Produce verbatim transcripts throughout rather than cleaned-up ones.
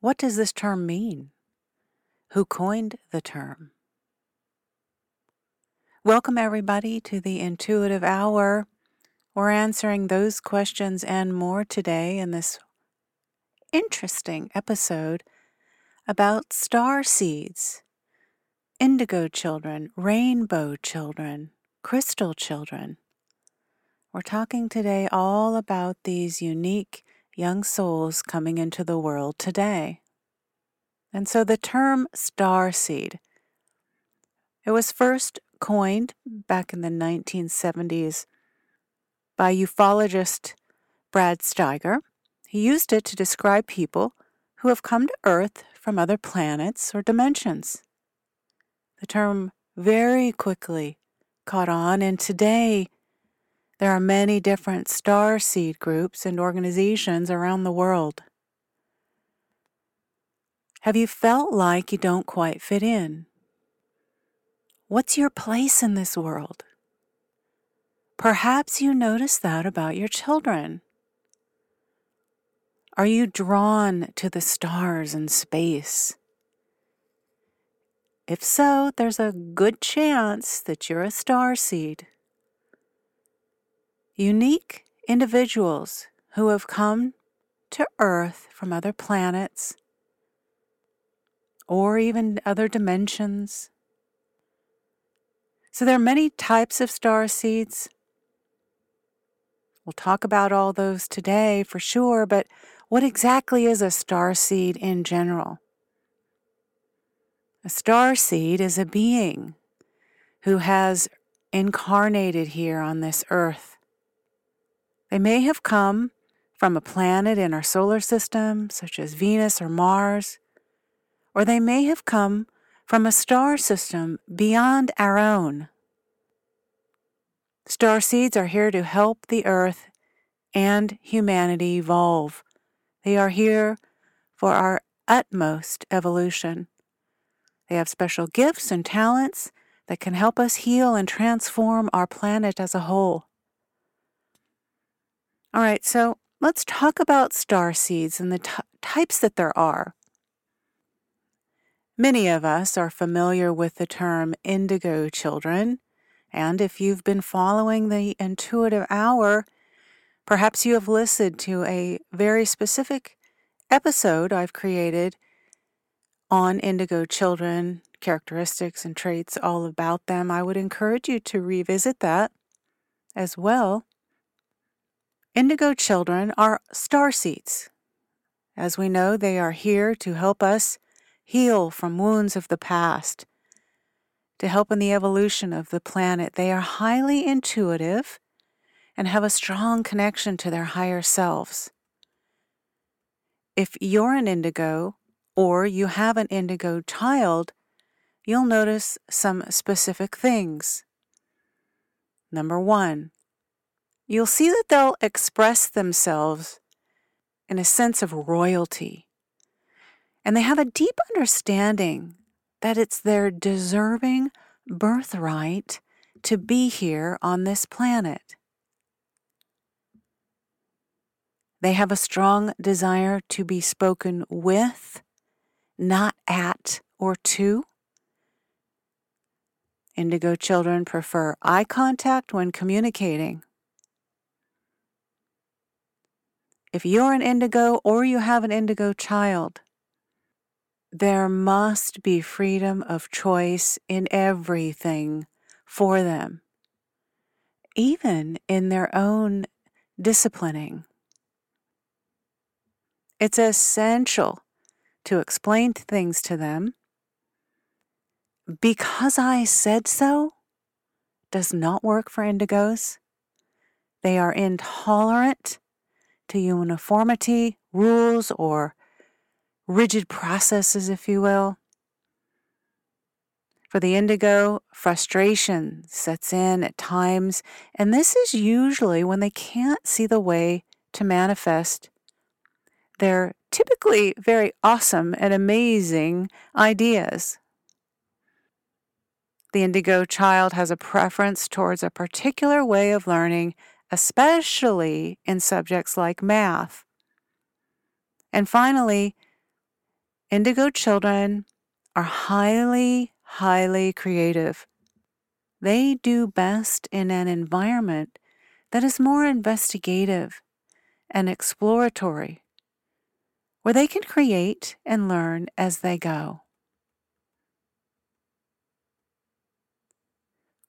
What does this term mean? Who coined the term? Welcome, everybody, to the Intuitive Hour. We're answering those questions and more today in this interesting episode about star seeds, indigo children, rainbow children, crystal children. We're talking today all about these unique young souls coming into the world today. And so the term star seed, it was first coined back in the nineteen seventies by ufologist Brad Steiger. He used it to describe people who have come to Earth from other planets or dimensions. The term very quickly caught on, and today there are many different starseed groups and organizations around the world. Have you felt like you don't quite fit in? What's your place in this world? Perhaps you notice that about your children. Are you drawn to the stars and space? If so, there's a good chance that you're a starseed. Unique individuals who have come to Earth from other planets or even other dimensions. So there are many types of star seeds. We'll talk about all those today for sure, but what exactly is a star seed in general? A star seed is a being who has incarnated here on this earth. They may have come from a planet in our solar system, such as Venus or Mars, or they may have come from a star system beyond our own. Starseeds are here to help the Earth and humanity evolve. They are here for our utmost evolution. They have special gifts and talents that can help us heal and transform our planet as a whole. All right, so let's talk about starseeds and the t- types that there are. Many of us are familiar with the term indigo children, and if you've been following the Intuitive Hour, perhaps you have listened to a very specific episode I've created on indigo children, characteristics and traits, all about them. I would encourage you to revisit that as well. Indigo children are starseeds. As we know, they are here to help us heal from wounds of the past, to help in the evolution of the planet. They are highly intuitive and have a strong connection to their higher selves. If you're an indigo or you have an indigo child, you'll notice some specific things. Number one, you'll see that they'll express themselves in a sense of royalty. And they have a deep understanding that it's their deserving birthright to be here on this planet. They have a strong desire to be spoken with, not at or to. Indigo children prefer eye contact when communicating. If you're an indigo or you have an indigo child, there must be freedom of choice in everything for them, even in their own disciplining. It's essential to explain things to them. "Because I said so" does not work for indigos. They are intolerant to uniformity, rules, or rigid processes, if you will. For the indigo, frustration sets in at times, and this is usually when they can't see the way to manifest their typically very awesome and amazing ideas. The indigo child has a preference towards a particular way of learning, especially in subjects like math. And finally, indigo children are highly, highly creative. They do best in an environment that is more investigative and exploratory, where they can create and learn as they go.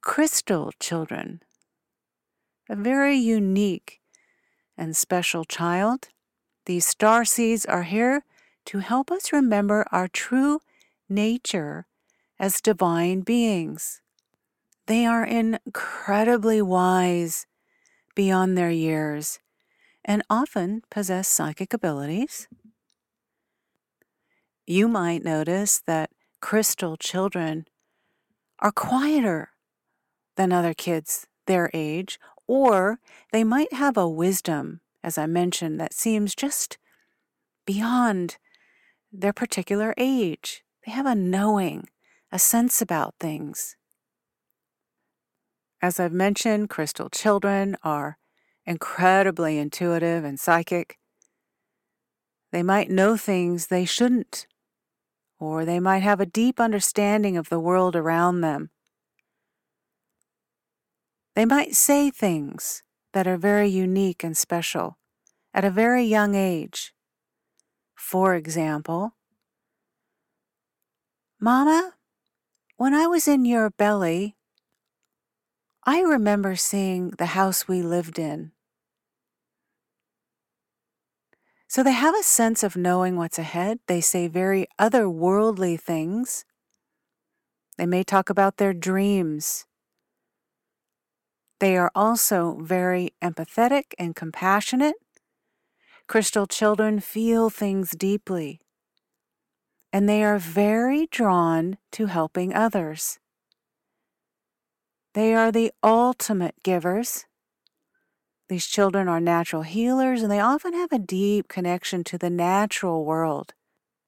Crystal children, a very unique and special child. These star seeds are here to help us remember our true nature as divine beings. They are incredibly wise beyond their years and often possess psychic abilities. You might notice that crystal children are quieter than other kids their age, or they might have a wisdom, as I mentioned, that seems just beyond their particular age. They have a knowing, a sense about things. As I've mentioned, crystal children are incredibly intuitive and psychic. They might know things they shouldn't, or they might have a deep understanding of the world around them. They might say things that are very unique and special at a very young age. For example, "Mama, when I was in your belly, I remember seeing the house we lived in." So they have a sense of knowing what's ahead. They say very otherworldly things. They may talk about their dreams. They are also very empathetic and compassionate. Crystal children feel things deeply, and they are very drawn to helping others. They are the ultimate givers. These children are natural healers, and they often have a deep connection to the natural world,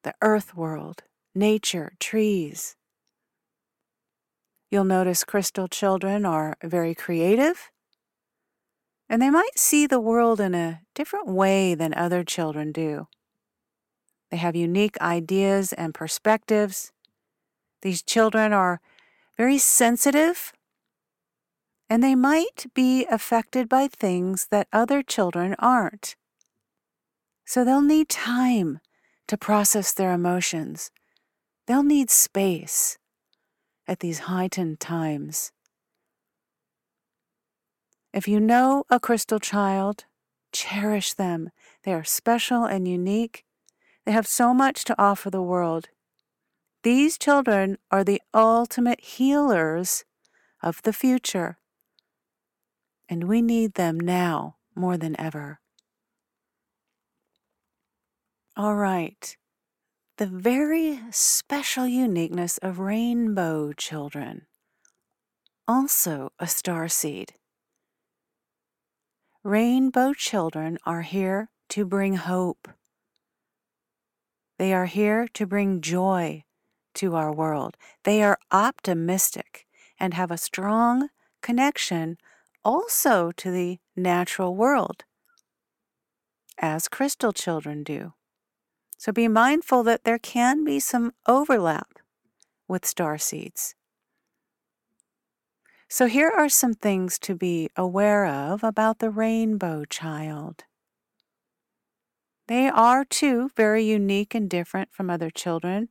the earth world, nature, trees. You'll notice crystal children are very creative, and they might see the world in a different way than other children do. They have unique ideas and perspectives. These children are very sensitive, and they might be affected by things that other children aren't. So they'll need time to process their emotions. They'll need space at these heightened times. If you know a crystal child, cherish them. They are special and unique. They have so much to offer the world. These children are the ultimate healers of the future, and we need them now more than ever. All right. The very special uniqueness of rainbow children, also a starseed. Rainbow children are here to bring hope. They are here to bring joy to our world. They are optimistic and have a strong connection also to the natural world, as crystal children do. So be mindful that there can be some overlap with starseeds. So here are some things to be aware of about the rainbow child. They are, too, very unique and different from other children.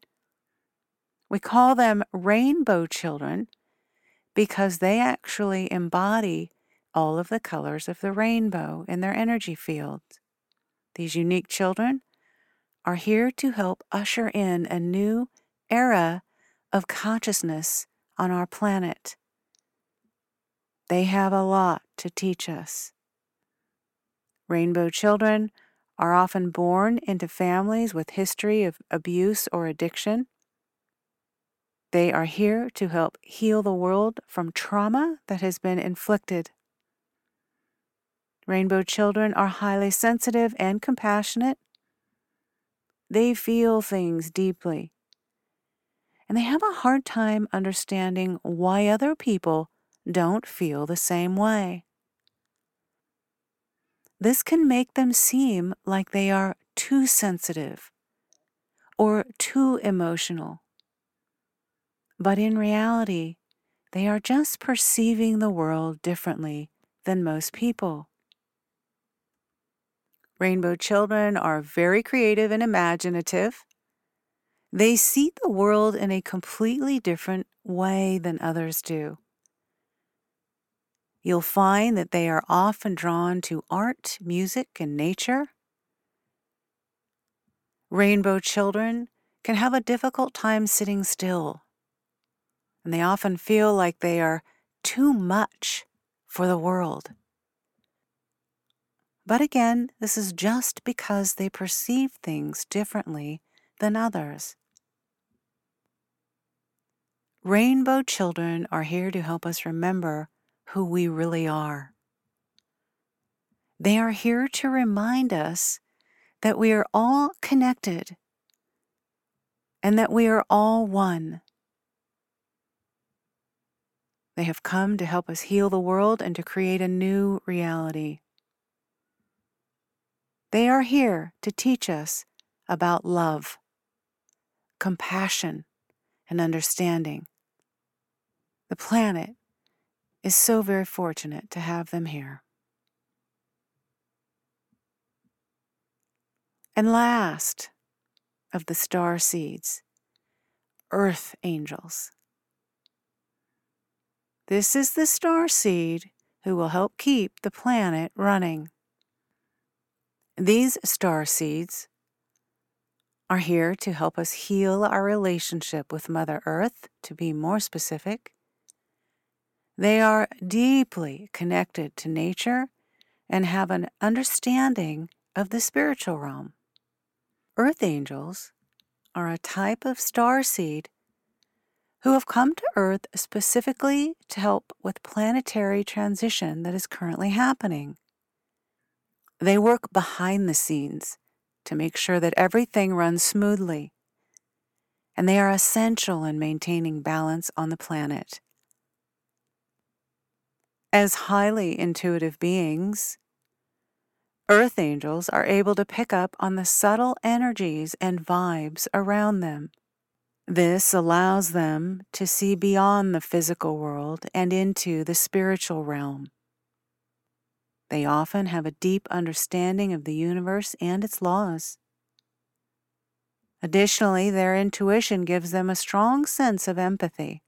We call them rainbow children because they actually embody all of the colors of the rainbow in their energy field. These unique children are here to help usher in a new era of consciousness on our planet. They have a lot to teach us. Rainbow children are often born into families with history of abuse or addiction. They are here to help heal the world from trauma that has been inflicted. Rainbow children are highly sensitive and compassionate. They feel things deeply, and they have a hard time understanding why other people don't feel the same way. This can make them seem like they are too sensitive or too emotional. But in reality, they are just perceiving the world differently than most people. Rainbow children are very creative and imaginative. They see the world in a completely different way than others do. You'll find that they are often drawn to art, music, and nature. Rainbow children can have a difficult time sitting still, and they often feel like they are too much for the world. But again, this is just because they perceive things differently than others. Rainbow children are here to help us remember who we really are. They are here to remind us that we are all connected and that we are all one. They have come to help us heal the world and to create a new reality. They are here to teach us about love, compassion, and understanding. The planet is so very fortunate to have them here. And last of the star seeds, earth angels. This is the star seed who will help keep the planet running. These star seeds are here to help us heal our relationship with Mother Earth, to be more specific. They are deeply connected to nature and have an understanding of the spiritual realm. Earth angels are a type of starseed who have come to Earth specifically to help with planetary transition that is currently happening. They work behind the scenes to make sure that everything runs smoothly, and they are essential in maintaining balance on the planet. As highly intuitive beings, earth angels are able to pick up on the subtle energies and vibes around them. This allows them to see beyond the physical world and into the spiritual realm. They often have a deep understanding of the universe and its laws. Additionally, their intuition gives them a strong sense of empathy.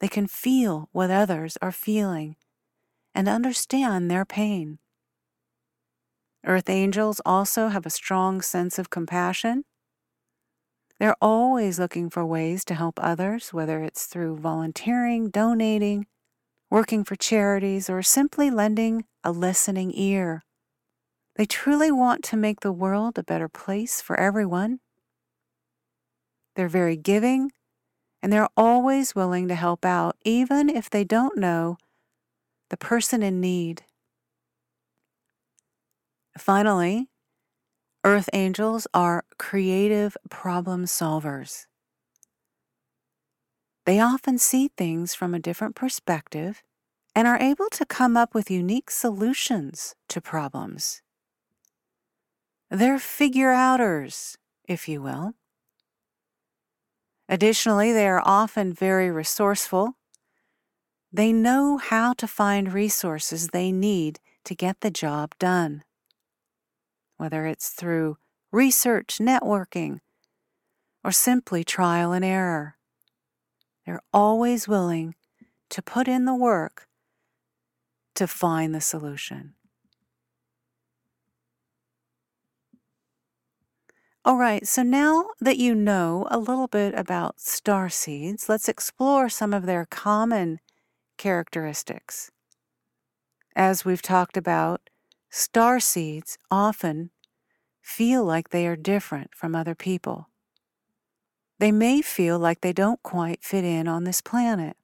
They can feel what others are feeling and understand their pain. Earth angels also have a strong sense of compassion. They're always looking for ways to help others, whether it's through volunteering, donating, working for charities, or simply lending a listening ear. They truly want to make the world a better place for everyone. They're very giving, and they're always willing to help out, even if they don't know the person in need. Finally, earth angels are creative problem solvers. They often see things from a different perspective and are able to come up with unique solutions to problems. They're figure-outers, if you will. Additionally, they are often very resourceful. They know how to find resources they need to get the job done, whether it's through research, networking, or simply trial and error. They're always willing to put in the work to find the solution. All right, so now that you know a little bit about starseeds, let's explore some of their common characteristics. As we've talked about, Starseeds often feel like they are different from other people. They may feel like they don't quite fit in on this planet.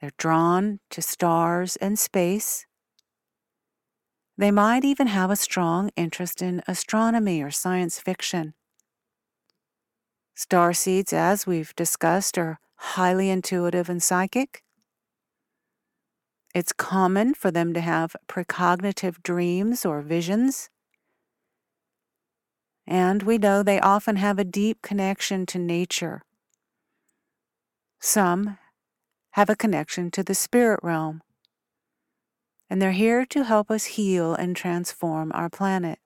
They're drawn to stars and space. They might even have a strong interest in astronomy or science fiction. Starseeds, as we've discussed, are highly intuitive and psychic. It's common for them to have precognitive dreams or visions. And we know they often have a deep connection to nature. Some have a connection to the spirit realm. And they're here to help us heal and transform our planet.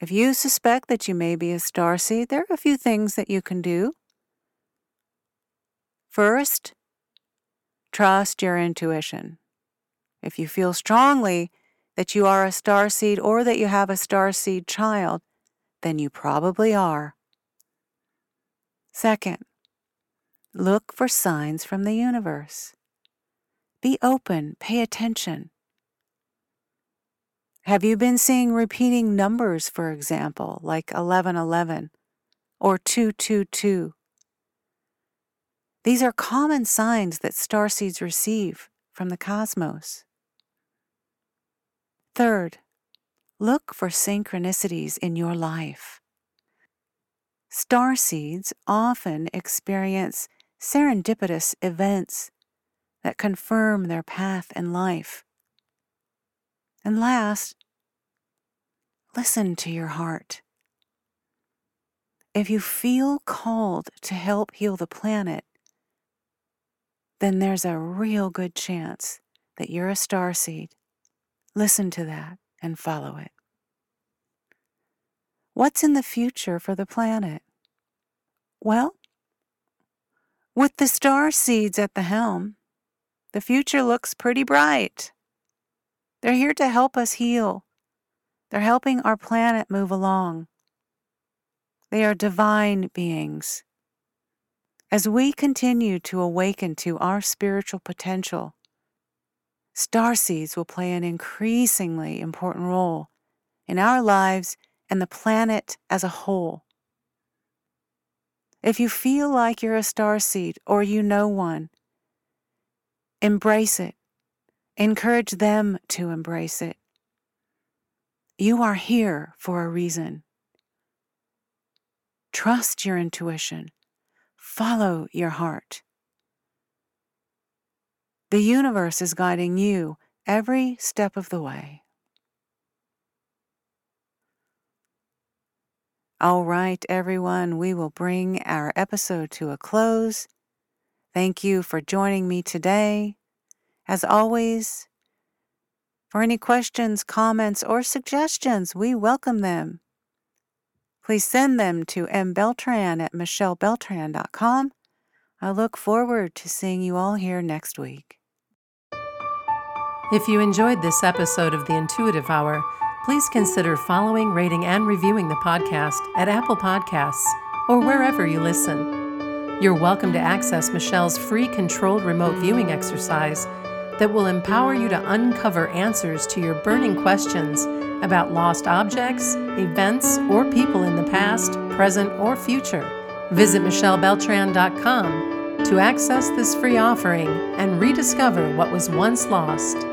If you suspect that you may be a starseed, there are a few things that you can do. First, trust your intuition. If you feel strongly that you are a starseed or that you have a starseed child, then you probably are. Second, look for signs from the universe. Be open, pay attention. Have you been seeing repeating numbers, for example, like eleven eleven or two two two? These are common signs that starseeds receive from the cosmos. Third, look for synchronicities in your life. Starseeds often experience serendipitous events that confirm their path in life. And last, listen to your heart. If you feel called to help heal the planet, then there's a real good chance that you're a starseed. Listen to that and follow it. What's in the future for the planet? Well, with the starseeds at the helm, the future looks pretty bright. They're here to help us heal. They're helping our planet move along. They are divine beings. As we continue to awaken to our spiritual potential, starseeds will play an increasingly important role in our lives and the planet as a whole. If you feel like you're a starseed or you know one, embrace it. Encourage them to embrace it. You are here for a reason. Trust your intuition. Follow your heart. The universe is guiding you every step of the way. All right, everyone, we will bring our episode to a close. Thank you for joining me today. As always, for any questions, comments, or suggestions, we welcome them. Please send them to m beltran at michelle beltran dot com. I look forward to seeing you all here next week. If you enjoyed this episode of The Intuitive Hour, please consider following, rating, and reviewing the podcast at Apple Podcasts or wherever you listen. You're welcome to access Michelle's free controlled remote viewing exercise that will empower you to uncover answers to your burning questions about lost objects, events, or people in the past, present, or future. Visit Michelle Beltran dot com to access this free offering and rediscover what was once lost.